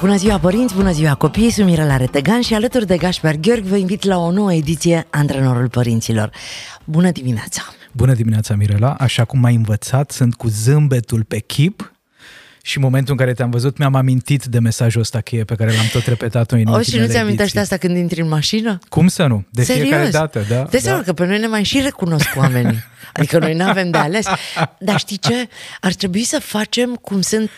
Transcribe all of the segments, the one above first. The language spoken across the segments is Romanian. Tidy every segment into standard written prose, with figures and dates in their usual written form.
Bună ziua părinți, bună ziua copii, sunt Mirela Retegan și alături de Gáspár György vă invit la o nouă ediție Antrenorul Părinților. Bună dimineața! Bună dimineața Mirela, așa cum m-ai învățat, sunt cu zâmbetul pe chip. Și în momentul în care te-am văzut, mi-am amintit de mesajul ăsta cheie pe care l-am tot repetat-o în ultimele ediții. Și nu ți-am amintit asta când intri în mașină? Cum să nu? De fiecare dată, da. De seama că pe noi ne mai și recunosc oamenii. Adică noi nu avem de ales. Dar știi ce? Ar trebui să facem cum sunt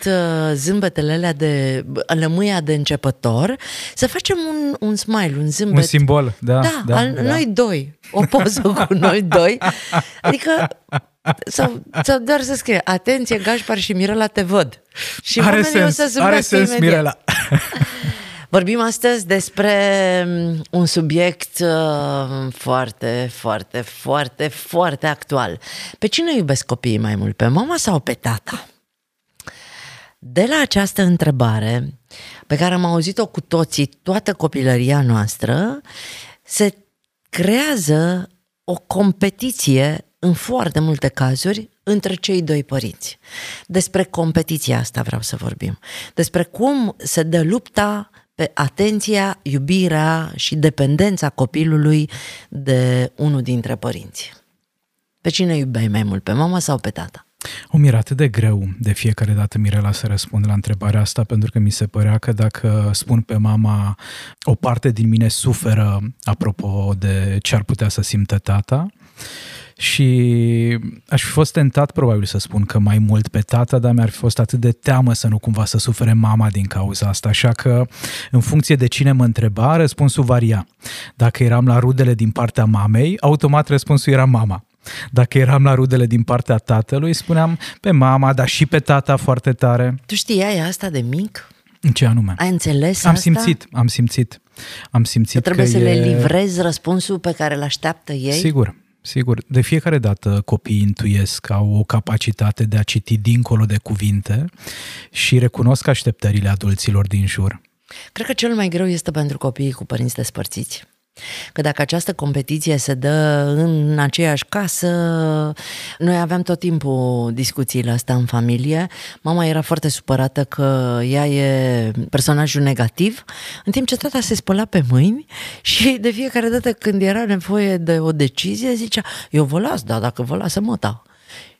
zâmbetele alea de lămâia de începător, să facem un smile, un zâmbet. Un simbol, da. Da, noi doi. O poză cu noi doi. Adică... Sau doar să scrie: atenție, Gáspár și Mirela, te văd. Și are sens, o să are sens, Mirela. Vorbim astăzi despre un subiect foarte, foarte, foarte, foarte actual. Pe cine iubesc copiii mai mult, pe mama sau pe tata? De la această întrebare, pe care am auzit-o cu toții toată copilăria noastră, se creează o competiție în foarte multe cazuri, între cei doi părinți. Despre competiția asta vreau să vorbim. Despre cum se dă lupta pe atenția, iubirea și dependența copilului de unul dintre părinți. Pe cine iubeai mai mult, pe mama sau pe tata? O mire atât de greu de fiecare dată, Mirela, să răspund la întrebarea asta, pentru că mi se părea că dacă spun pe mama, o parte din mine suferă, apropo de ce ar putea să simtă tata, și aș fi fost tentat probabil să spun că mai mult pe tata, dar mi-ar fi fost atât de teamă să nu cumva să sufere mama din cauza asta, așa că în funcție de cine mă întreba, răspunsul varia. Dacă eram la rudele din partea mamei, automat răspunsul era mama. Dacă eram la rudele din partea tatălui, spuneam pe mama, dar și pe tata foarte tare. Tu știai asta de mic? Ce anume? Ai înțeles asta? Am simțit că trebuie să le livrezi răspunsul pe care îl așteaptă ei? Sigur, de fiecare dată copiii intuiesc, au o capacitate de a citi dincolo de cuvinte și recunosc așteptările adulților din jur. Cred că cel mai greu este pentru copiii cu părinți despărțiți. Că dacă această competiție se dă în aceeași casă, noi aveam tot timpul discuțiile astea în familie. Mama era foarte supărată că ea e personajul negativ, în timp ce tata se spăla pe mâini și de fiecare dată când era nevoie de o decizie zicea: eu vă las, da, dacă vă lasă măta.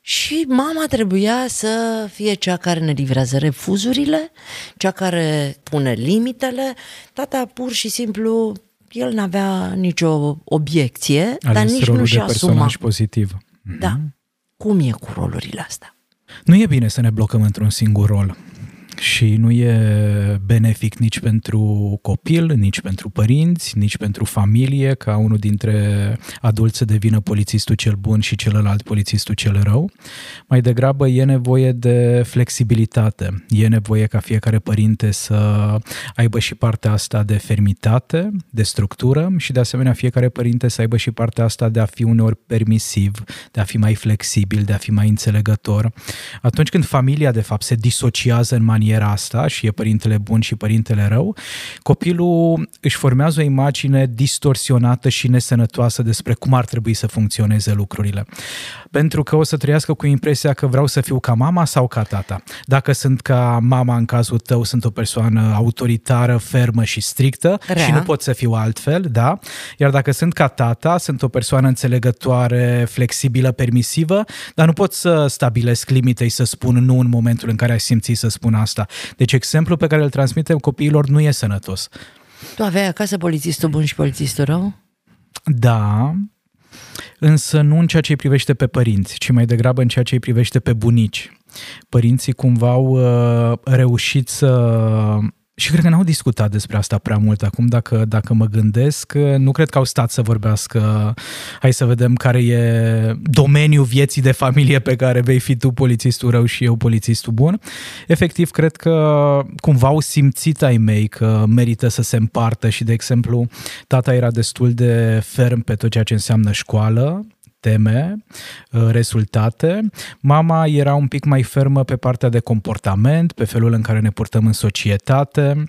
Și mama trebuia să fie cea care ne livrează refuzurile, cea care pune limitele. Tata pur și simplu, el n-avea nicio obiecție, dar nici nu și-a asumat. Pozitiv. Da. Cum e cu rolurile astea? Nu e bine să ne blocăm într-un singur rol și nu e benefic nici pentru copil, nici pentru părinți, nici pentru familie, ca unul dintre adulți să devină polițistul cel bun și celălalt polițistul cel rău. Mai degrabă e nevoie de flexibilitate, e nevoie ca fiecare părinte să aibă și partea asta de fermitate, de structură și de asemenea fiecare părinte să aibă și partea asta de a fi uneori permisiv, de a fi mai flexibil, de a fi mai înțelegător. Atunci când familia de fapt se disociază în manier era asta și e părintele bun și părintele rău, copilul își formează o imagine distorsionată și nesănătoasă despre cum ar trebui să funcționeze lucrurile. Pentru că o să trăiască cu impresia că vreau să fiu ca mama sau ca tata. Dacă sunt ca mama în cazul tău, sunt o persoană autoritară, fermă și strictă și nu pot să fiu altfel, da? Iar dacă sunt ca tata, sunt o persoană înțelegătoare, flexibilă, permisivă, dar nu pot să stabilesc limite și să spun nu în momentul în care ai simțit să spun asta. Deci exemplul pe care îl transmitem copiilor nu e sănătos. Tu aveai acasă polițistul bun și polițistul rău? Da, însă nu în ceea ce îi privește pe părinți, ci mai degrabă în ceea ce îi privește pe bunici. Părinții cumva au reușit să Și cred că n-au discutat despre asta prea mult acum, dacă mă gândesc. Nu cred că au stat să vorbească, hai să vedem care e domeniul vieții de familie pe care vei fi tu polițistul rău și eu polițistul bun. Efectiv, cred că cumva au simțit ai mei că merită să se împartă și, de exemplu, tata era destul de ferm pe tot ceea ce înseamnă școală, teme, rezultate. Mama era un pic mai fermă pe partea de comportament, pe felul în care ne purtăm în societate.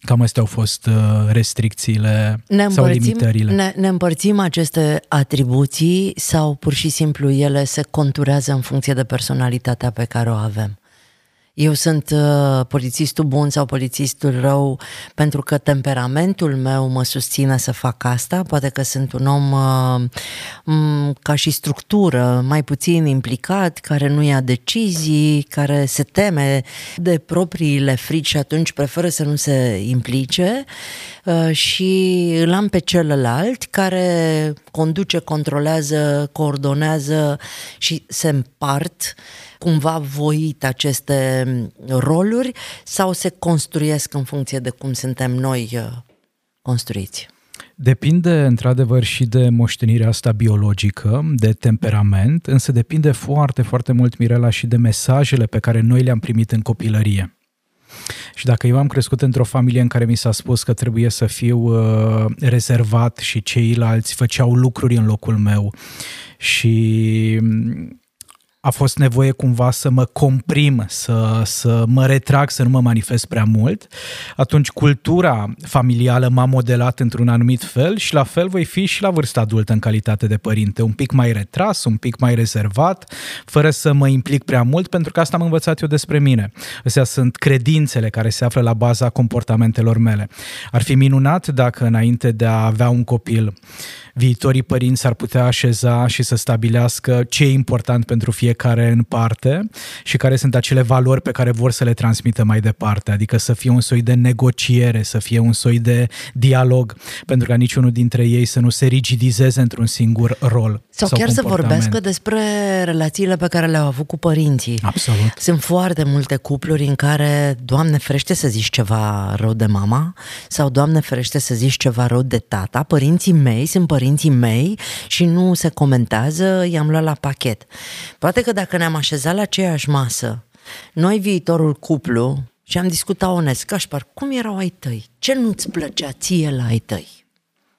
Cam astea au fost restricțiile sau limitările. Ne împărțim aceste atribuții sau pur și simplu ele se conturează în funcție de personalitatea pe care o avem? Eu sunt polițistul bun sau polițistul rău pentru că temperamentul meu mă susține să fac asta, poate că sunt un om ca și structură, mai puțin implicat, care nu ia decizii, care se teme de propriile frici și atunci preferă să nu se implice, și îl am pe celălalt care conduce, controlează, coordonează și se împart cumva voit aceste roluri sau se construiesc în funcție de cum suntem noi construiți? Depinde într-adevăr și de moștenirea asta biologică, de temperament, însă depinde foarte, foarte mult, Mirela, și de mesajele pe care noi le-am primit în copilărie. Și dacă eu am crescut într-o familie în care mi s-a spus că trebuie să fiu rezervat și ceilalți făceau lucruri în locul meu și a fost nevoie cumva să mă comprim, să mă retrag, să nu mă manifest prea mult, atunci cultura familială m-a modelat într-un anumit fel și la fel voi fi și la vârsta adultă în calitate de părinte, un pic mai retras, un pic mai rezervat, fără să mă implic prea mult, pentru că asta am învățat eu despre mine. Astea sunt credințele care se află la baza comportamentelor mele. Ar fi minunat dacă înainte de a avea un copil, viitorii părinți ar putea așeza și să stabilească ce e important pentru fiecare în parte și care sunt acele valori pe care vor să le transmită mai departe, adică să fie un soi de negociere, să fie un soi de dialog, pentru ca niciunul dintre ei să nu se rigidizeze într-un singur rol sau chiar să vorbească despre relațiile pe care le-au avut cu părinții. Absolut. Sunt foarte multe cupluri în care, Doamne ferește să zici ceva rău de mama sau Doamne ferește să zici ceva rău de tata, părinții mei sunt părinții mei și nu se comentează, i-am luat la pachet. Poate că dacă ne-am așezat la aceeași masă, noi viitorul cuplu, și am discutat onest, Gáspár, cum erau ai tăi? Ce nu-ți plăcea ție la ai tăi?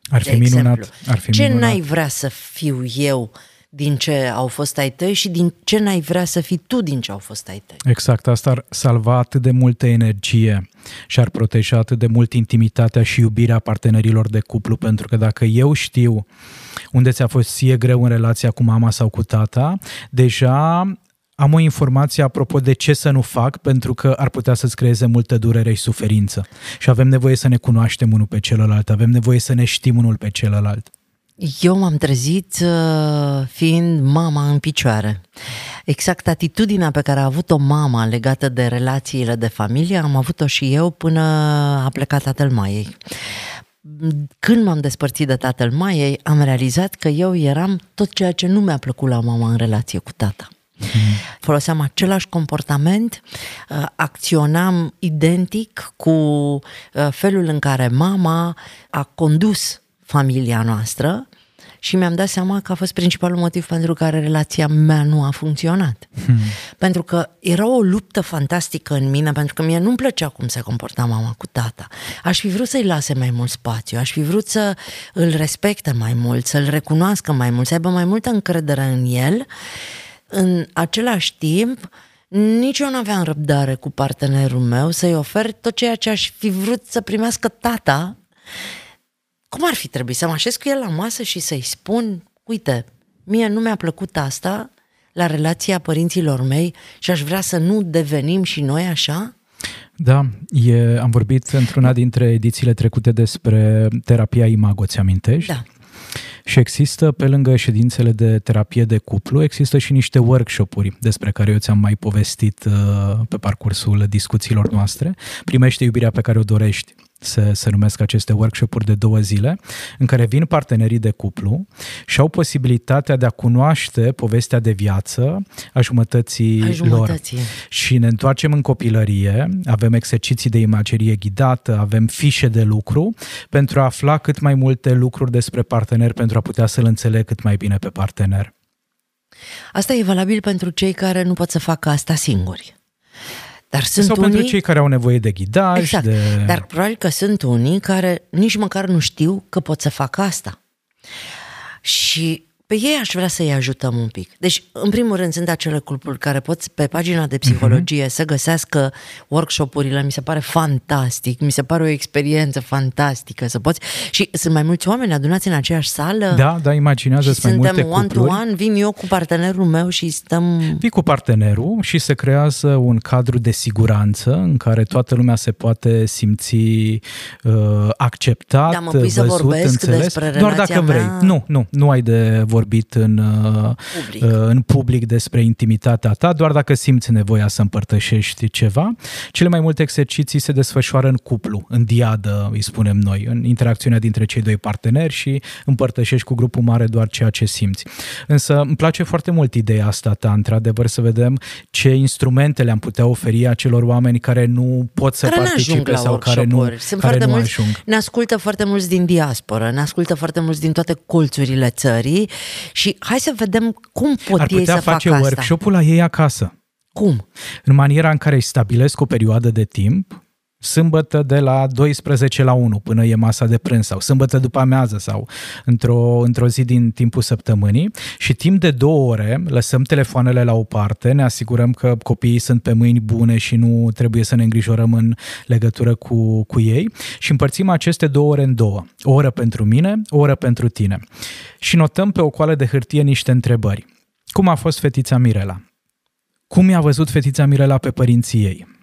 Ar fi minunat. Ce n-ai vrea să fiu eu din ce au fost ai tăi și din ce n-ai vrea să fii tu din ce au fost ai tăi? Exact, asta ar salva atât de multă energie și ar proteja atât de mult intimitatea și iubirea partenerilor de cuplu, pentru că dacă eu știu unde ți-a fost ție greu în relația cu mama sau cu tata, deja am o informație apropo de ce să nu fac, pentru că ar putea să-ți creeze multă durere și suferință. Și avem nevoie să ne cunoaștem unul pe celălalt, avem nevoie să ne știm unul pe celălalt. Eu m-am trezit fiind mama în picioare. Exact atitudinea pe care a avut-o mama legată de relațiile de familie am avut-o și eu până a plecat tatăl maiei. Când m-am despărțit de tatăl maiei, am realizat că eu eram tot ceea ce nu mi-a plăcut la mama în relație cu tata. Foloseam același comportament, acționam identic cu felul în care mama a condus familia noastră și mi-am dat seama că a fost principalul motiv pentru care relația mea nu a funcționat. Pentru că era o luptă fantastică în mine, pentru că mie nu-mi plăcea cum se comporta mama cu tata. Aș fi vrut să-i lase mai mult spațiu, aș fi vrut să îl respecte mai mult, să-l recunoască mai mult, să aibă mai multă încredere în el. În același timp, nici eu nu aveam răbdare cu partenerul meu să-i ofer tot ceea ce aș fi vrut să primească tata. Cum ar fi trebuit să mă așez cu el la masă și să-i spun, uite, mie nu mi-a plăcut asta la relația părinților mei și aș vrea să nu devenim și noi așa? Da, am vorbit într-una dintre edițiile trecute despre terapia Imago, ți-amintești? Da. Și există, pe lângă ședințele de terapie de cuplu, există și niște workshop-uri despre care eu ți-am mai povestit pe parcursul discuțiilor noastre. Primește iubirea pe care o dorești. se numesc aceste workshop-uri de 2 zile, în care vin partenerii de cuplu și au posibilitatea de a cunoaște povestea de viață a jumătății lor. Și ne întoarcem în copilărie, avem exerciții de imagerie ghidată, avem fișe de lucru pentru a afla cât mai multe lucruri despre partener, pentru a putea să-l înțeleg cât mai bine pe partener. Asta e valabil pentru cei care nu pot să facă asta singuri. Dar sunt sau unii... pentru cei care au nevoie de ghidaj. Exact. Dar probabil că sunt unii care nici măcar nu știu că pot să facă asta. Și pe ei aș vrea să-i ajutăm un pic. Deci, în primul rând, sunt acele cluburi care pot pe pagina de psihologie să găsească workshopurile. Mi se pare fantastic, mi se pare o experiență fantastică să poți. Și sunt mai mulți oameni adunați în aceeași sală. Da, imaginează-ți mai multe cupluri. Suntem one-to-one, vin eu cu partenerul meu și stăm... Vii cu partenerul și se creează un cadru de siguranță în care toată lumea se poate simți acceptat, văzut, înțeles. Dar mă pui să vorbesc despre relația doar dacă vrei. Mea... Nu ai de vorbit în public despre intimitatea ta, doar dacă simți nevoia să împărtășești ceva. Cele mai multe exerciții se desfășoară în cuplu, în diadă, îi spunem noi, în interacțiunea dintre cei doi parteneri și împărtășești cu grupul mare doar ceea ce simți. Însă îmi place foarte mult ideea asta ta, într-adevăr, să vedem ce instrumente le-am putea oferi acelor oameni care nu pot să participe sau care nu ajung. Ne ascultă foarte mulți din diasporă, ne ascultă foarte mulți din toate colțurile țării. Și hai să vedem cum pot ei să facă asta. Ar putea face workshop-ul la ei acasă. Cum? În maniera în care își stabilesc o perioadă de timp, sâmbătă de la 12 la 1 până e masa de prânz sau sâmbătă după amiază sau într-o zi din timpul săptămânii și timp de 2 ore lăsăm telefoanele la o parte, ne asigurăm că copiii sunt pe mâini bune și nu trebuie să ne îngrijorăm în legătură cu ei și împărțim aceste 2 ore în 2. O oră pentru mine, o oră pentru tine. Și notăm pe o coală de hârtie niște întrebări. Cum a fost fetița Mirela? Cum i-a văzut fetița Mirela pe părinții ei?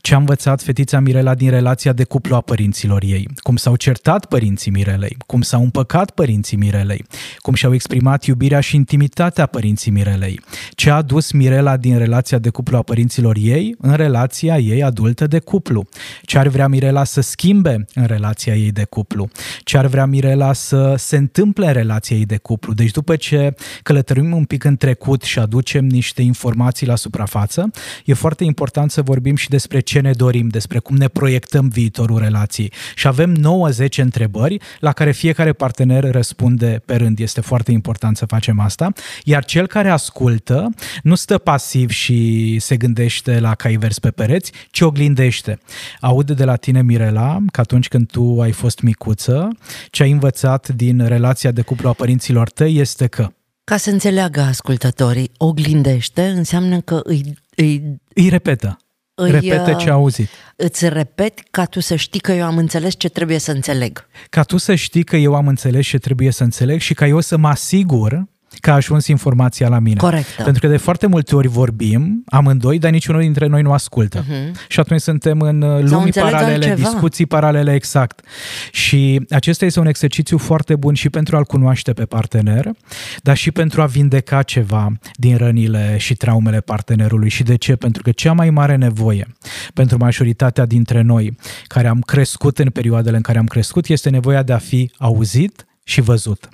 Ce a învățat fetița Mirela din relația de cuplu a părinților ei? Cum s-au certat părinții Mirelei? Cum s-au împăcat părinții Mirelei? Cum și-au exprimat iubirea și intimitatea părinții Mirelei? Ce a adus Mirela din relația de cuplu a părinților ei în relația ei adultă de cuplu? Ce ar vrea Mirela să schimbe în relația ei de cuplu? Ce ar vrea Mirela să se întâmple în relația ei de cuplu? Deci după ce călătorim un pic în trecut și aducem niște informații la suprafață, e foarte important să vorbim și despre ce ne dorim, despre cum ne proiectăm viitorul relației. Și avem 9-10 întrebări la care fiecare partener răspunde pe rând. Este foarte important să facem asta. Iar cel care ascultă nu stă pasiv și se gândește la cai verzi pe pereți, ci oglindește. Aude de la tine, Mirela, că atunci când tu ai fost micuță, ce ai învățat din relația de cuplu a părinților tăi este că... Ca să înțeleagă ascultătorii, oglindește înseamnă că îi repetă. Repetă ce auzit. Îți repet ca tu să știi că eu am înțeles ce trebuie să înțeleg. Ca tu să știi că eu am înțeles ce trebuie să înțeleg și ca eu să mă asigur că a ajuns informația la mine. Corect. Pentru că de foarte multe ori vorbim amândoi, dar niciunul dintre noi nu ascultă. Și atunci suntem în lumi paralele, discuții paralele, exact. Și acesta este un exercițiu foarte bun și pentru a-l cunoaște pe partener, dar și pentru a vindeca ceva din rănile și traumele partenerului. Și de ce? Pentru că cea mai mare nevoie pentru majoritatea dintre noi care am crescut în perioadele în care am crescut este nevoia de a fi auzit și văzut.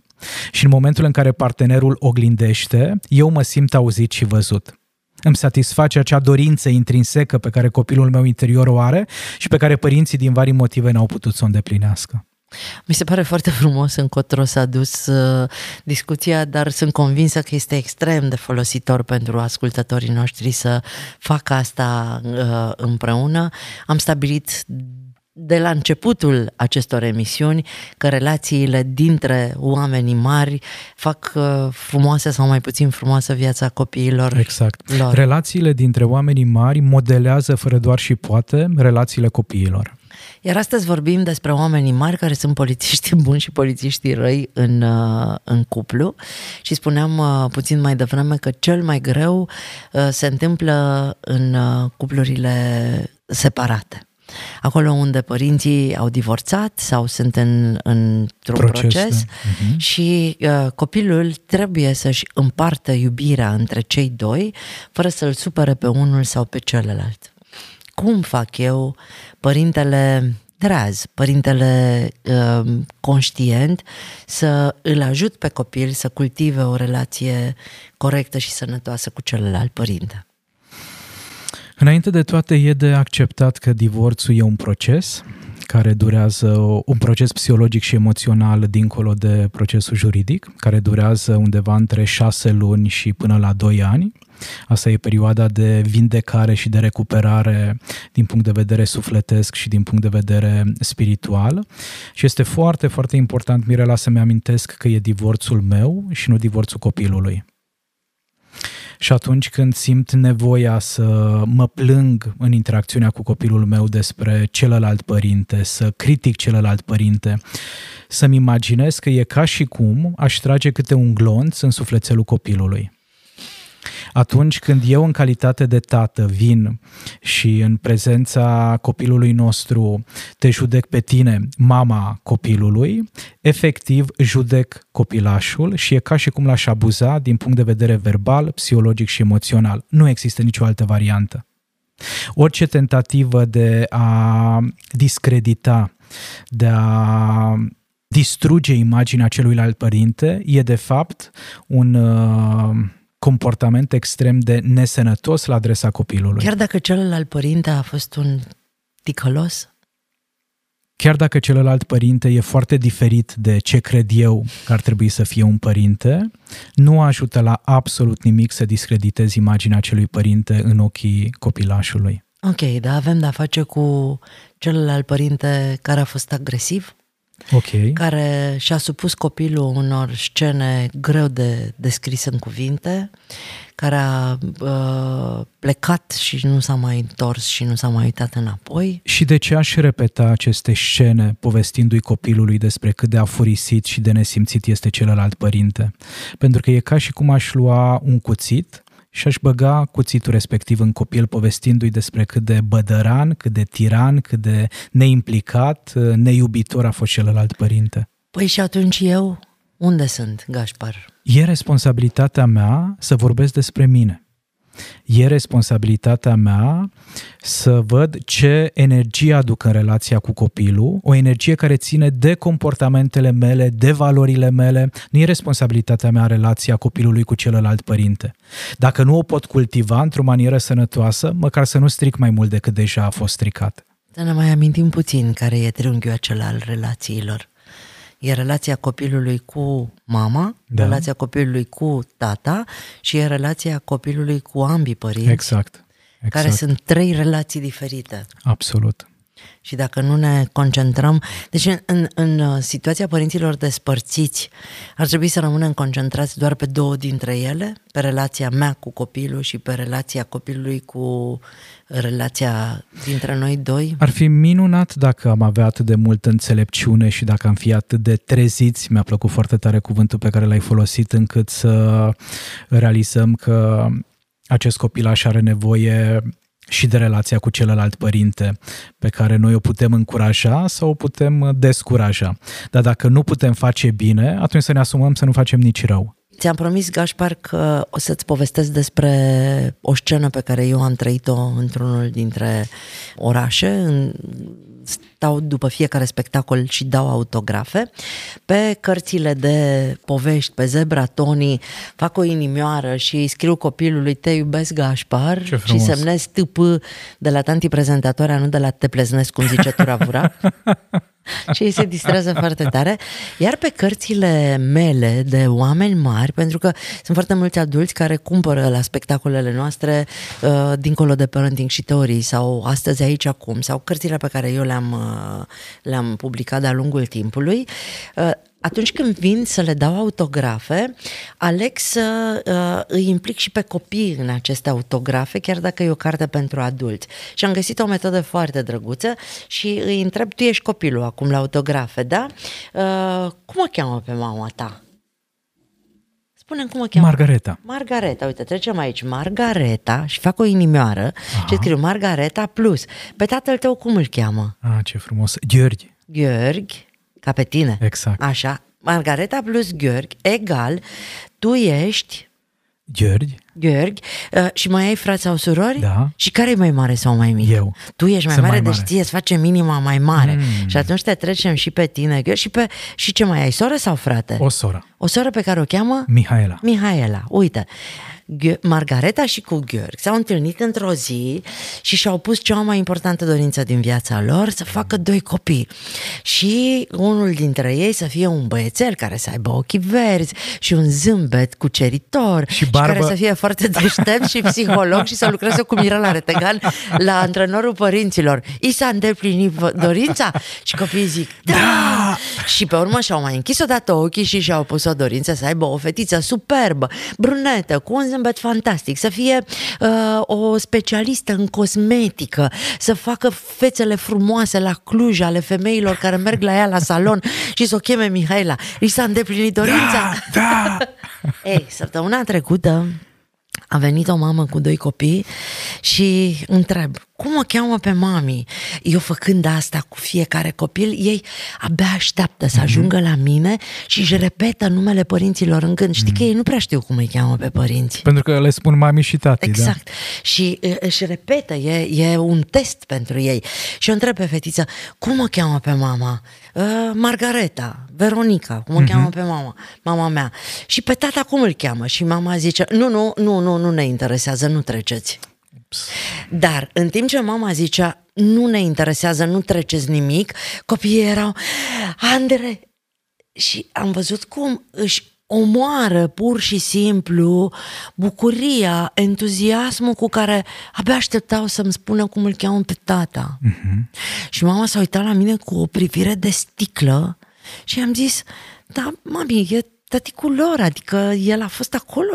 Și în momentul în care partenerul oglindește, eu mă simt auzit și văzut. Îmi satisface acea dorință intrinsecă pe care copilul meu interior o are și pe care părinții din vari motive n-au putut să o îndeplinească. Mi se pare foarte frumos încotro s-a dus discuția, dar sunt convinsă că este extrem de folositor pentru ascultătorii noștri să facă asta împreună. Am stabilit de la începutul acestor emisiuni că relațiile dintre oamenii mari fac frumoasă sau mai puțin frumoasă viața copiilor. Exact. Lor. Relațiile dintre oamenii mari modelează fără doar și poate relațiile copiilor. Iar astăzi vorbim despre oamenii mari care sunt polițiștii buni și polițiștii răi în cuplu și spuneam puțin mai devreme că cel mai greu se întâmplă în cuplurile separate. Acolo unde părinții au divorțat sau sunt într-un proces și copilul trebuie să-și împartă iubirea între cei doi fără să-l supere pe unul sau pe celălalt. Cum fac eu, părintele treaz, părintele conștient, să îl ajut pe copil să cultive o relație corectă și sănătoasă cu celălalt părinte. Înainte de toate, e de acceptat că divorțul e un proces care durează, un proces psihologic și emoțional dincolo de procesul juridic, care durează undeva între 6 luni și până la 2 ani. Asta e perioada de vindecare și de recuperare din punct de vedere sufletesc și din punct de vedere spiritual. Și este foarte, foarte important, Mirela, să-mi amintesc că e divorțul meu și nu divorțul copilului. Și atunci când simt nevoia să mă plâng în interacțiunea cu copilul meu despre celălalt părinte, să critic celălalt părinte, să-mi imaginez că e ca și cum aș trage câte un glonț în sufletelul copilului. Atunci când eu, în calitate de tată, vin și în prezența copilului nostru te judec pe tine, mama copilului, efectiv judec copilașul și e ca și cum l-aș abuza din punct de vedere verbal, psihologic și emoțional. Nu există nicio altă variantă. Orice tentativă de a discredita, de a distruge imaginea celuilalt părinte e de fapt un comportament extrem de nesănătos la adresa copilului. Chiar dacă celălalt părinte a fost un ticălos? Chiar dacă celălalt părinte e foarte diferit de ce cred eu că ar trebui să fie un părinte, nu ajută la absolut nimic să discreditezi imaginea acelui părinte în ochii copilașului. Ok, dar avem de-a face cu celălalt părinte care a fost agresiv? Okay. Care și-a supus copilul unor scene greu de descris în cuvinte, care a plecat și nu s-a mai întors și nu s-a mai uitat înapoi. Și de ce aș repeta aceste scene povestindu-i copilului despre cât de afurisit și de nesimțit este celălalt părinte? Pentru că e ca și cum aș lua un cuțit și aș băga cuțitul respectiv în copil, povestindu-i despre cât de bădăran, cât de tiran, cât de neimplicat, neiubitor a fost celălalt părinte. Păi și atunci eu unde sunt, Gáspár? E responsabilitatea mea să vorbesc despre mine. E responsabilitatea mea să văd ce energie aduc în relația cu copilul, o energie care ține de comportamentele mele, de valorile mele. Nu e responsabilitatea mea relația copilului cu celălalt părinte. Dacă nu o pot cultiva într-o manieră sănătoasă, măcar să nu stric mai mult decât deja a fost stricat. Să ne mai amintim puțin care e triunghiul acela al relațiilor. E relația copilului cu mama, da, relația copilului cu tata și e relația copilului cu ambii părinți. Exact. Care sunt 3 relații diferite. Absolut. Și dacă nu ne concentrăm, deci în situația părinților despărțiți, ar trebui să rămânem concentrați doar pe 2 dintre ele, pe relația mea cu copilul și pe relația copilului cu relația dintre noi 2. Ar fi minunat dacă am avea atât de multă înțelepciune și dacă am fi atât de treziți, mi-a plăcut foarte tare cuvântul pe care l-ai folosit, încât să realizăm că acest copilaș are nevoie și de relația cu celălalt părinte, pe care noi o putem încuraja sau o putem descuraja. Dar dacă nu putem face bine, atunci să ne asumăm să nu facem nici rău. Ți-am promis, Gáspár, că o să-ți povestesc despre o scenă pe care eu am trăit-o într-unul dintre orașe. Stau după fiecare spectacol și dau autografe. Pe cărțile de povești, pe Zebra Tony, fac o inimioară și scriu copilului "Te iubesc, Gáspár" și semnez TP de la tanti prezentatoarea, nu de la te pleznesc, cum zice Turavura. Și ei se distrează foarte tare. Iar pe cărțile mele de oameni mari, pentru că sunt foarte mulți adulți care cumpără la spectacolele noastre Dincolo de Parenting și Teorii sau Astăzi, Aici, Acum, sau cărțile pe care eu le-am publicat de-a lungul timpului, atunci când vin să le dau autografe, aleg să îi implic și pe copii în aceste autografe, chiar dacă e o carte pentru adulți. Și am găsit o metodă foarte drăguță și îi întreb: tu ești copilul acum la autografe, da? Cum o cheamă pe mama ta? Spune-mi cum o cheamă. Margareta. Margareta, uite, trecem aici. Margareta, și fac o inimioară. Aha. Și scriu Margareta plus. Pe tatăl tău cum îl cheamă? Ah, ce frumos. Gheorghe. Gheorghe. Ca pe tine. Exact. Așa. Margareta plus Gheorghe egal, tu ești... György. Și mai ai frați sau surori? Da. Și care e mai mare sau mai mic? Eu. Tu ești mai mare, deci ție îți face minima mai mare. Și atunci te trecem și pe tine, György, și ce mai ai, soră sau frate? O soră. O soră pe care o cheamă? Mihaela. Uite, Margareta și cu György s-au întâlnit într-o zi și și-au pus cea mai importantă dorință din viața lor, să facă doi copii. Și unul dintre ei să fie un băiețel care să aibă ochii verzi și un zâmbet cuceritor și care să fie foarte deștept și psiholog și să lucreze cu Mirela Retegan la Antrenorul Părinților. I s-a îndeplinit dorința și copiii zic da! Și pe urmă și-au mai închis odată ochii și și-au pus o dorință să aibă o fetiță superbă, brunetă, cu un zâmbet fantastic, să fie o specialistă în cosmetică, să facă fețele frumoase la Cluj ale femeilor care merg la ea la salon și să o cheme Mihaela. I s-a îndeplinit dorința. Da! Ei, săptămâna trecută a venit o mamă cu doi copii și întreb, cum o cheamă pe mami? Eu făcând asta cu fiecare copil, ei abia așteaptă să ajungă la mine și își repetă numele părinților în gând. Știi că ei nu prea știu cum îi cheamă pe părinți. Pentru că le spun mami și tati. Exact. Da? Și își repetă, e un test pentru ei. Și o întreb pe fetiță, cum o cheamă pe mama? Margareta, Veronica, cum o cheamă pe mama mea. Și pe tata cum îl cheamă? Și mama zice, nu ne interesează, nu treceți. Dar în timp ce mama zicea nu ne interesează, nu treceți nimic, copiii erau Andre, și am văzut cum își omoară pur și simplu bucuria, entuziasmul cu care abia așteptau să-mi spună cum îl cheamă pe tata. Și mama s-a uitat la mine cu o privire de sticlă și am zis, da, mami, e taticul lor, adică el a fost acolo,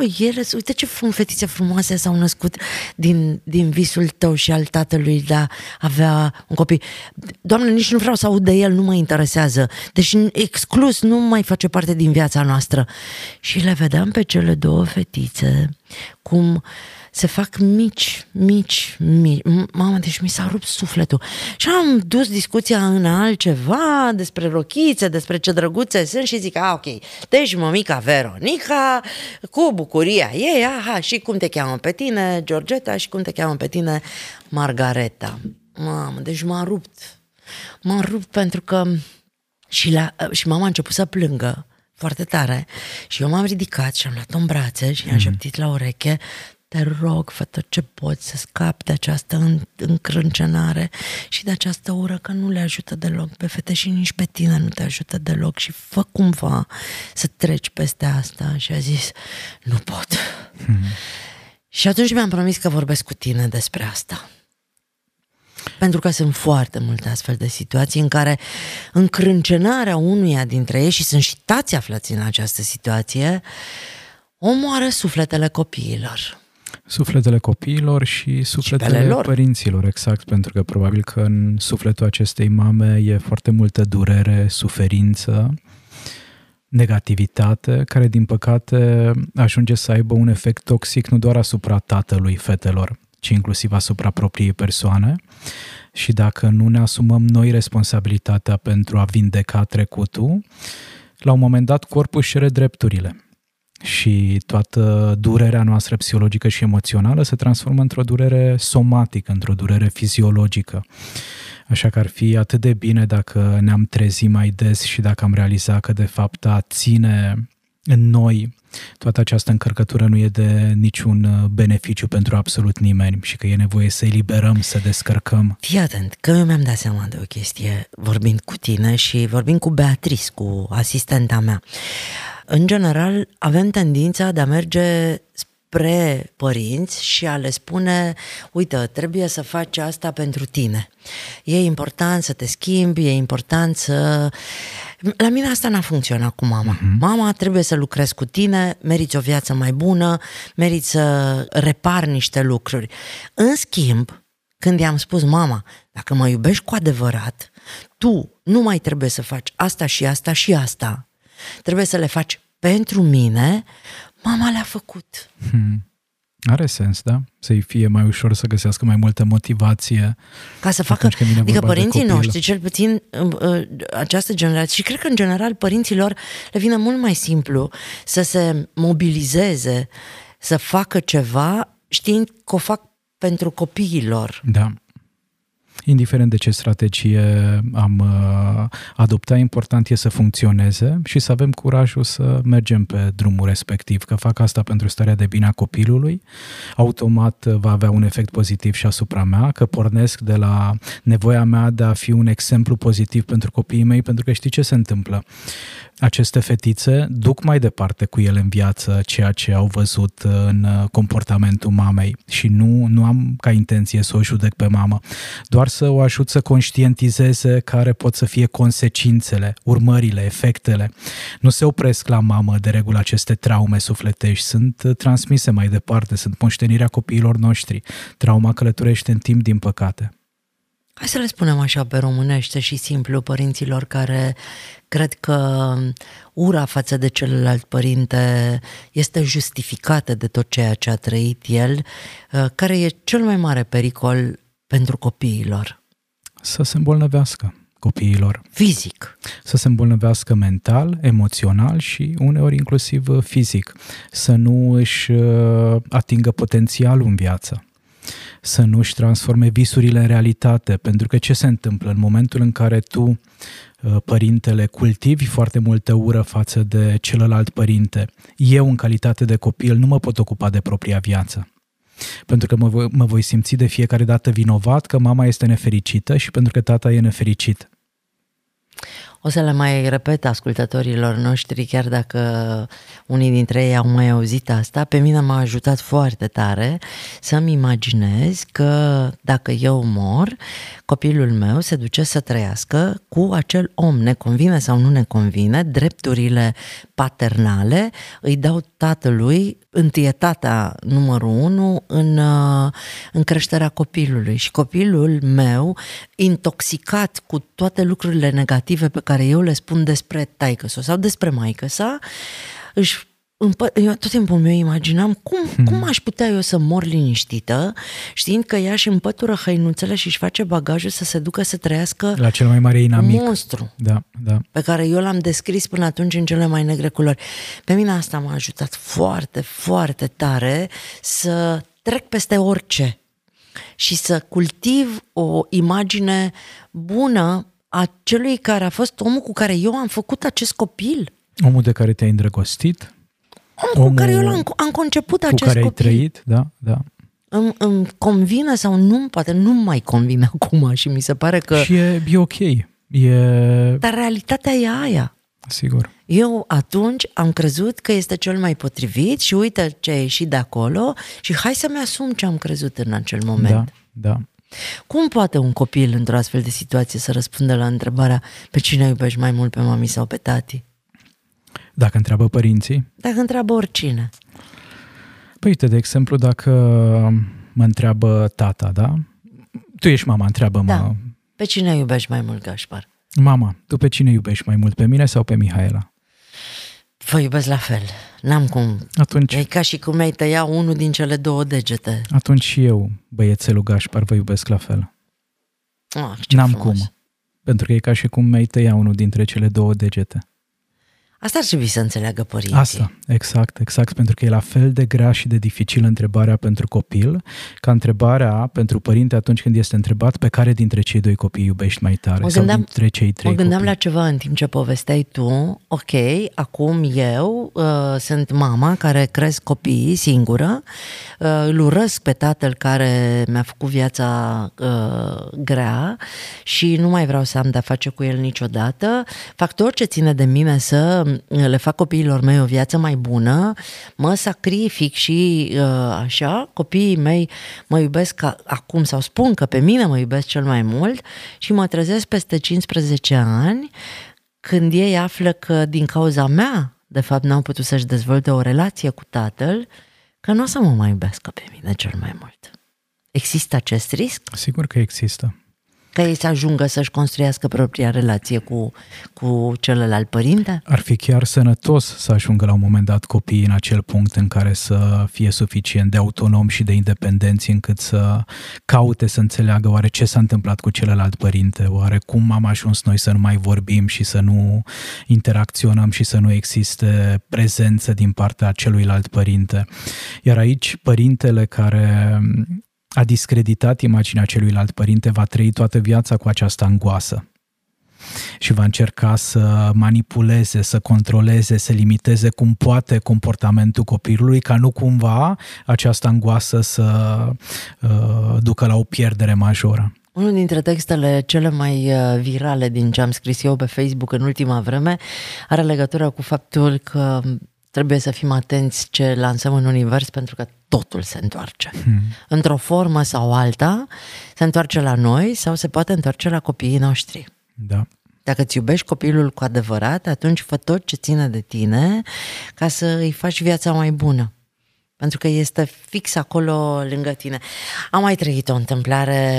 uite ce fetițe frumoase s-au născut din visul tău și al tatălui de a avea un copil. Doamne, nici nu vreau să aud de el, nu mă interesează. Deci exclus, nu mai face parte din viața noastră. Și le vedeam pe cele două fetițe cum se fac mici. Mamă, deci mi s-a rupt sufletul. Și am dus discuția în altceva, despre rochițe, despre ce drăguțe sunt și zic, ok, deci mămica Veronica, cu bucuria ei, și cum te cheamă pe tine, Georgeta, și cum te cheamă pe tine, Margareta. Mamă, deci m-a rupt pentru că și mama a început să plângă foarte tare și eu m-am ridicat și am luat-o în brațe și i-am șeptit la ureche, te rog, fă tot ce poți să scapi de această încrâncenare și de această ură, că nu le ajută deloc pe fete și nici pe tine nu te ajută deloc și fă cumva să treci peste asta. Și a zis, nu pot. Și atunci mi-am promis că vorbesc cu tine despre asta. Pentru că sunt foarte multe astfel de situații în care încrâncenarea unuia dintre ei, și sunt și tați aflați în această situație, omoară sufletele copiilor. Sufletele copiilor și sufletele părinților, exact, pentru că probabil că în sufletul acestei mame e foarte multă durere, suferință, negativitate, care din păcate ajunge să aibă un efect toxic nu doar asupra tatălui fetelor, ci inclusiv asupra propriei persoane. Și dacă nu ne asumăm noi responsabilitatea pentru a vindeca trecutul, la un moment dat corpul își cere drepturile. Și toată durerea noastră psihologică și emoțională se transformă într-o durere somatică, într-o durere fiziologică. Așa că ar fi atât de bine dacă ne-am trezit mai des și dacă am realizat că de fapt a ține în noi toată această încărcătură nu e de niciun beneficiu pentru absolut nimeni și că e nevoie să eliberăm, să descărcăm. Fii atent, că eu mi-am dat seama de o chestie vorbind cu tine și vorbind cu Beatrice, cu asistenta mea. În general, avem tendința de a merge spre părinți și a le spune, uite, trebuie să faci asta pentru tine. E important să te schimbi, e important să... La mine asta n-a funcționat cu mama. Mama, trebuie să lucrezi cu tine, meriți o viață mai bună, meriți să repari niște lucruri. În schimb, când i-am spus, mama, dacă mă iubești cu adevărat, tu nu mai trebuie să faci asta și asta și asta. Trebuie să le faci pentru mine, mama le-a făcut. Are sens, da? Să-i fie mai ușor să găsească mai multă motivație. Ca să facă, adică părinții noștri, cel puțin această generație, și cred că în general părinților le vine mult mai simplu să se mobilizeze să facă ceva știind că o fac pentru copiii lor. Da. Indiferent de ce strategie am adoptat, important e să funcționeze și să avem curajul să mergem pe drumul respectiv, că fac asta pentru starea de bine a copilului, automat va avea un efect pozitiv și asupra mea, că pornesc de la nevoia mea de a fi un exemplu pozitiv pentru copiii mei, pentru că știi ce se întâmplă. Aceste fetițe duc mai departe cu ele în viață ceea ce au văzut în comportamentul mamei și nu am ca intenție să o judec pe mamă, doar să o ajut să conștientizeze care pot să fie consecințele, urmările, efectele. Nu se opresc la mamă de regulă aceste traume sufletești, sunt transmise mai departe, sunt moștenirea copiilor noștri. Trauma călătorește în timp, din păcate. Hai să le spunem așa pe românește și simplu părinților care cred că ura față de celălalt părinte este justificată de tot ceea ce a trăit el, care e cel mai mare pericol pentru copiilor. Să se îmbolnăvească copiilor. Fizic. Să se îmbolnăvească mental, emoțional și uneori inclusiv fizic. Să nu își atingă potențialul în viață. Să nu își transforme visurile în realitate, pentru că ce se întâmplă în momentul în care tu, părintele, cultivi foarte multă ură față de celălalt părinte? Eu, în calitate de copil, nu mă pot ocupa de propria viață, pentru că mă voi simți de fiecare dată vinovat că mama este nefericită și pentru că tata e nefericit. O să le mai repet ascultătorilor noștri, chiar dacă unii dintre ei au mai auzit asta. Pe mine m-a ajutat foarte tare să-mi imaginez că dacă eu mor, copilul meu se duce să trăiască cu acel om, ne convine sau nu ne convine, drepturile paternale îi dau tatălui, întâietatea numărul 1 în creșterea copilului. Și copilul meu, intoxicat cu toate lucrurile negative pe care eu le spun despre taică-sa sau despre maică-sa, eu tot timpul meu imaginam cum aș putea eu să mor liniștită, știind că ea își împătură hăinuțele și își face bagajul să se ducă să trăiască la cel mai mare inamic, monstru, da. Pe care eu l-am descris până atunci în cele mai negre culori. Pe mine asta m-a ajutat foarte, foarte tare să trec peste orice și să cultiv o imagine bună a celui care a fost omul cu care eu am făcut acest copil. Omul de care te-ai îndrăgostit. Omul cu care eu am conceput acest copil. Cu care ai trăit, da. Îmi convine sau nu, poate nu mai convine acum și mi se pare că... Și e ok. Dar realitatea e aia. Sigur. Eu atunci am crezut că este cel mai potrivit și uite ce a ieșit de acolo și hai să-mi asum ce am crezut în acel moment. Da. Cum poate un copil într-o astfel de situație să răspundă la întrebarea pe cine iubești mai mult, pe mami sau pe tati? Dacă întreabă părinții? Dacă întreabă oricine. Păi uite, de exemplu, dacă mă întreabă tata, da? Tu ești mama, întreabă-mă. Da. Pe cine iubești mai mult, Gáspár? Mama, tu pe cine iubești mai mult, pe mine sau pe Mihaela? Vă iubesc la fel, n-am cum. Atunci... E ca și cum mi-ai tăia unul din cele două degete. Atunci și eu, băiețelul Gáspár, vă iubesc la fel. Ah, n-am frumos. Cum, pentru că e ca și cum mi-ai tăia unul dintre cele două degete. Asta ar trebui să înțeleagă părinții. Asta, exact, pentru că e la fel de grea și de dificilă întrebarea pentru copil ca întrebarea pentru părinte atunci când este întrebat pe care dintre cei doi copii iubești mai tare sau dintre cei trei copii. Mă gândeam la ceva în timp ce povesteai tu. Ok, acum eu sunt mama care cresc copiii singură, îl urăsc pe tatăl care mi-a făcut viața grea și nu mai vreau să am de-a face cu el niciodată. Fac tot ce ține de mine să le fac copiilor mei o viață mai bună, mă sacrific și așa, copiii mei mă iubesc acum sau spun că pe mine mă iubesc cel mai mult și mă trezesc peste 15 ani când ei află că din cauza mea, de fapt, n-au putut să-și dezvolte o relație cu tatăl, că nu o să mă mai iubească pe mine cel mai mult. Există acest risc? Sigur că există. ca ei să ajungă să-și construiască propria relație cu celălalt părinte? Ar fi chiar sănătos să ajungă la un moment dat copiii în acel punct în care să fie suficient de autonomi și de independenți încât să caute să înțeleagă oare ce s-a întâmplat cu celălalt părinte, oare cum am ajuns noi să nu mai vorbim și să nu interacționăm și să nu existe prezență din partea celuilalt părinte. Iar aici părintele care a discreditat imaginea celuilalt părinte va trăi toată viața cu această angoasă și va încerca să manipuleze, să controleze, să limiteze cum poate comportamentul copilului, ca nu cumva această angoasă să ducă la o pierdere majoră. Unul dintre textele cele mai virale din ce am scris eu pe Facebook în ultima vreme are legătură cu faptul că trebuie să fim atenți ce lansăm în univers, pentru că totul se întoarce. Într-o formă sau alta, se întoarce la noi sau se poate întoarce la copiii noștri. Da. Dacă îți iubești copilul cu adevărat, atunci fă tot ce ține de tine ca să îi faci viața mai bună. Pentru că este fix acolo lângă tine. Am mai trăit o întâmplare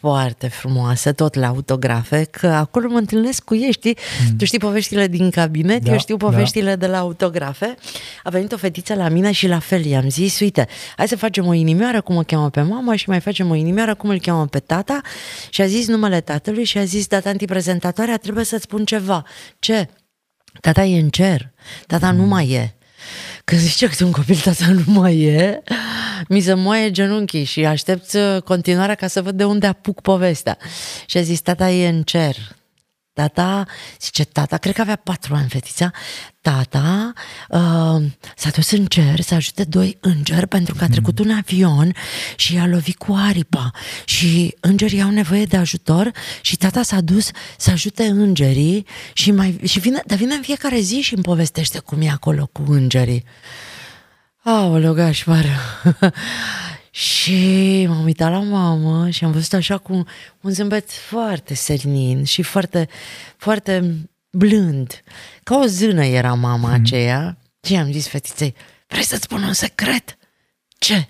foarte frumoasă, tot la autografe, că acolo mă întâlnesc cu ei, știi? Tu știi poveștile din cabinet, da, eu știu poveștile de la autografe. A venit o fetiță la mine și la fel i-am zis, uite, hai să facem o inimioară cum o cheamă pe mama și mai facem o inimioară cum îl cheamă pe tata. Și a zis numele tatălui și a zis, da, tanti prezentatoarea, trebuie să-ți spun ceva. Ce? Tata e în cer, tata nu mai e. Când zice că un copil tata nu mai e, mi se moaie genunchii și aștept continuarea ca să văd de unde apuc povestea. Și a zis, tata e în cer. Tata, zice, tata, cred că avea 4 ani fetița, tata s-a dus în cer să ajute 2 îngeri pentru că a trecut un avion și i-a lovit cu aripa și îngerii au nevoie de ajutor și tata s-a dus să ajute îngerii și vine în fiecare zi și îmi povestește cum e acolo cu îngerii. Aoleu, Gáspár! Și m-am uitat la mamă și am văzut așa cu un zâmbet foarte senin și foarte, foarte blând. Ca o zână era mama aceea. Și am zis fetiței, vrei să-ți spun un secret? Ce?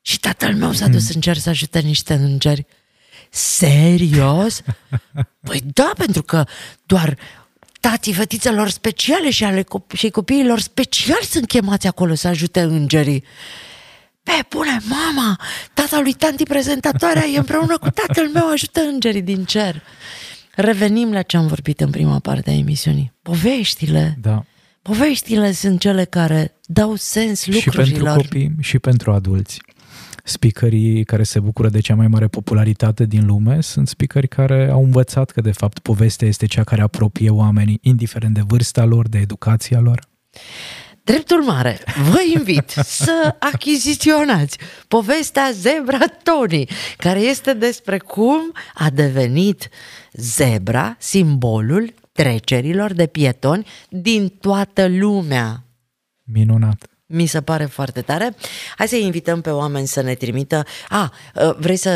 Și tatăl meu s-a dus în cer să ajute niște îngeri. Serios? Păi da, pentru că doar tații fetițelor speciale și ale copiilor speciali sunt chemați acolo să ajute îngerii. Pe bune, mama, tata lui tanti prezentatoarea e împreună cu tatăl meu, ajută îngerii din cer. Revenim la ce am vorbit în prima parte a emisiunii. Poveștile. Da. Poveștile sunt cele care dau sens lucrurilor. Și pentru copii, și pentru adulți. Speakerii care se bucură de cea mai mare popularitate din lume sunt speakeri care au învățat că, de fapt, povestea este cea care apropie oamenii, indiferent de vârsta lor, de educația lor. Drept urmare, vă invit să achiziționați povestea Zebra Tony, care este despre cum a devenit zebra simbolul trecerilor de pietoni din toată lumea. Minunat! Mi se pare foarte tare. Hai să invităm pe oameni să ne trimită. Vrei să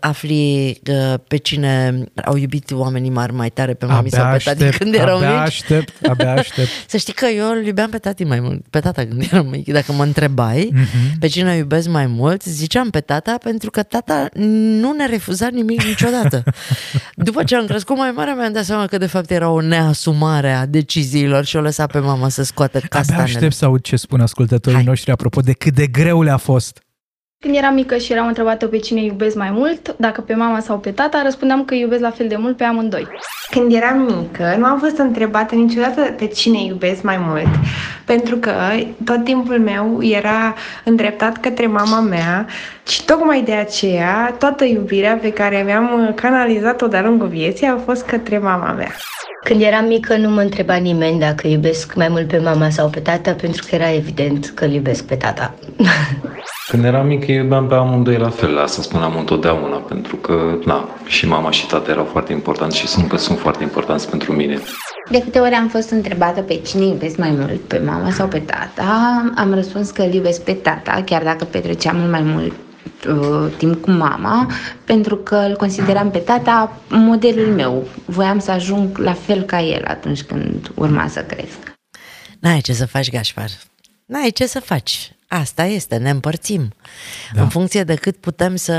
afli pe cine au iubit oamenii mari mai tare, pe mami sau pe tati când erau mici? Abia aștept. Să știi că eu îl iubeam pe tati mai mult, pe tata când eram mic. Dacă mă întrebai pe cine iubesc mai mult, ziceam pe tata, pentru că tata nu ne refuza nimic niciodată. După ce am crescut mai mare, mi-am dat seama că de fapt era o neasumare a deciziilor și o lăsa pe mama să scoată castanele. Abia aștept să aud ce spun ascultătorii noștri apropo de cât de greu le-a fost. Când eram mică și eram întrebată pe cine iubesc mai mult, dacă pe mama sau pe tata, răspundeam că iubesc la fel de mult pe amândoi. Când eram mică, nu am fost întrebată niciodată pe cine iubesc mai mult, pentru că tot timpul meu era îndreptat către mama mea și tocmai de aceea toată iubirea pe care mi-am canalizat-o de-a lungul vieții a fost către mama mea. Când eram mică nu mă întreba nimeni dacă iubesc mai mult pe mama sau pe tata, pentru că era evident că îl iubesc pe tata. Când eram mic, iubeam pe amândoi la fel, asta spuneam întotdeauna, pentru că, și mama și tata erau foarte importanți și sunt foarte importanți pentru mine. De câte ori am fost întrebată pe cine iubesc mai mult, pe mama sau pe tata, am răspuns că îl iubesc pe tata, chiar dacă petreceam mult mai mult timp cu mama, pentru că îl consideram pe tata modelul meu. Voiam să ajung la fel ca el atunci când urma să cresc. N-ai ce să faci, Gáspár. N-ai ce să faci. Asta este, ne împărțim. Da. În funcție de cât putem să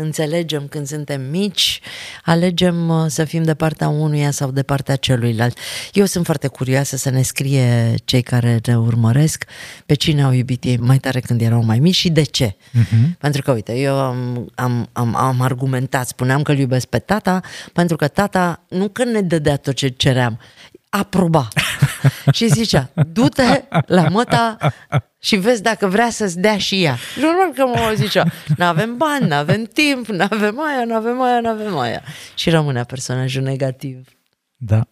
înțelegem când suntem mici, alegem să fim de partea unuia sau de partea celuilalt. Eu sunt foarte curioasă să ne scrie cei care ne urmăresc pe cine au iubit ei mai tare când erau mai mici și de ce. Uh-huh. Pentru că, uite, eu am argumentat, spuneam că îl iubesc pe tata, pentru că tata nu că ne dădea tot ce ceream, aproba. Și zicea, du-te la măta și vezi dacă vrea să-ți dea și ea. Și normal că mă zicea, n-avem bani, n-avem timp, n-avem aia. Și rămânea personajul negativ. Da.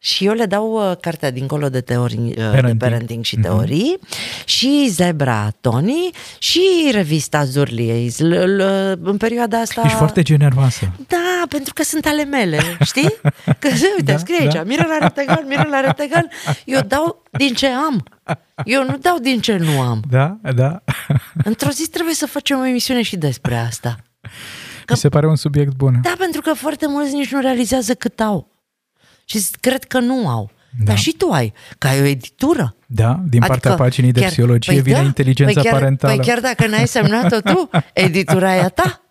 Și eu le dau cartea Dincolo de parenting și teorii, mm-hmm, și Zebra Tony și revista Zurlie. În perioada asta... Ești foarte generoasă. Da, pentru că sunt ale mele, știi? Că uite, da, scrie aici, da. Mirela Retegan, eu dau din ce am. Eu nu dau din ce nu am. Da, da. Într-o zi trebuie să facem o emisiune și despre asta. Că, mi se pare un subiect bun. Da, pentru că foarte mulți nici nu realizează cât au. Și cred că nu au. Da. Dar și tu ai, că ai o editură. Da, din partea paginii de psihologie vine Inteligența parentală. Păi chiar dacă n-ai semnat-o tu, editura e a ta.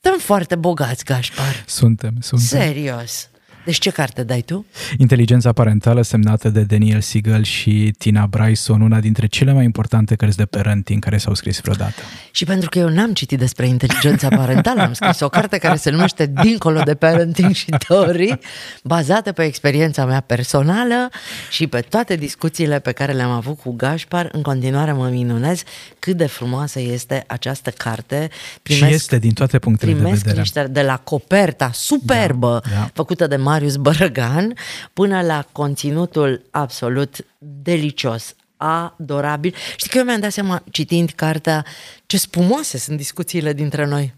Suntem foarte bogați, Gáspár. Suntem. Serios. Deci ce carte dai tu? Inteligența parentală, semnată de Daniel Siegel și Tina Bryson, una dintre cele mai importante cărți de parenting care s-au scris vreodată. Și pentru că eu n-am citit despre inteligența parentală, am scris o carte care se numește Dincolo de Parenting și Teorii, bazată pe experiența mea personală și pe toate discuțiile pe care le-am avut cu Gáspár. În continuare mă minunez cât de frumoasă este această carte. Și este din toate punctele de vedere. Primesc niște de la coperta superbă, da. Făcută de Marius Bărăgan, până la conținutul absolut delicios, adorabil. Știi că eu mi-am dat seama, citind cartea, ce spumoase sunt discuțiile dintre noi.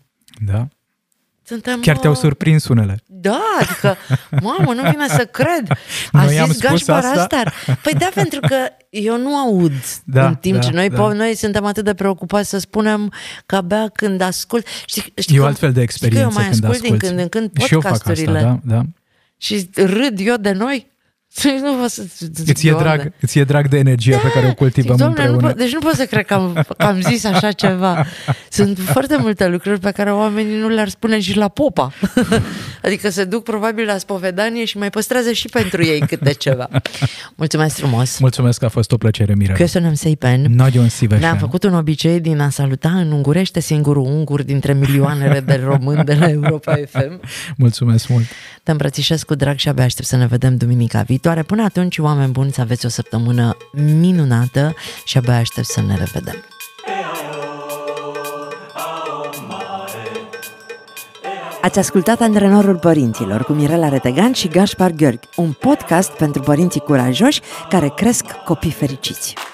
Da. Suntem, chiar te-au surprins unele. Da, adică, mamă, nu vine să cred. A zis Gáspár asta? Păi da, pentru că eu nu aud, da, în timp ce noi suntem atât de preocupați să spunem că abia când ascult... Știi e o altfel de experiență când ascult. Eu mai ascult din când în când podcasturile. Și eu fac asta, da. Și râd eu de noi. Îți e drag de energia, da, pe care o cultivăm împreună. Deci nu pot să cred că am zis așa ceva. Sunt foarte multe lucruri pe care oamenii nu le-ar spune și la popa. Adică se duc probabil la spovedanie și mai păstrează și pentru ei câte ceva. Mulțumesc frumos. Mulțumesc, a fost o plăcere, Mirela. Köszönöm szépen. Nagyon szívesen. Ne-am făcut un obicei din a saluta în ungurește, singurul ungur dintre milioanele de români de la Europa FM. Mulțumesc mult. Te îmbrățișez cu drag și abia aștept să ne vedem duminica viitoare. Până atunci, oameni buni, să aveți o săptămână minunată și abia aștept să ne revedem. Ați ascultat Antrenorul Părinților cu Mirela Retegan și Gáspár György, un podcast pentru părinții curajoși care cresc copii fericiți.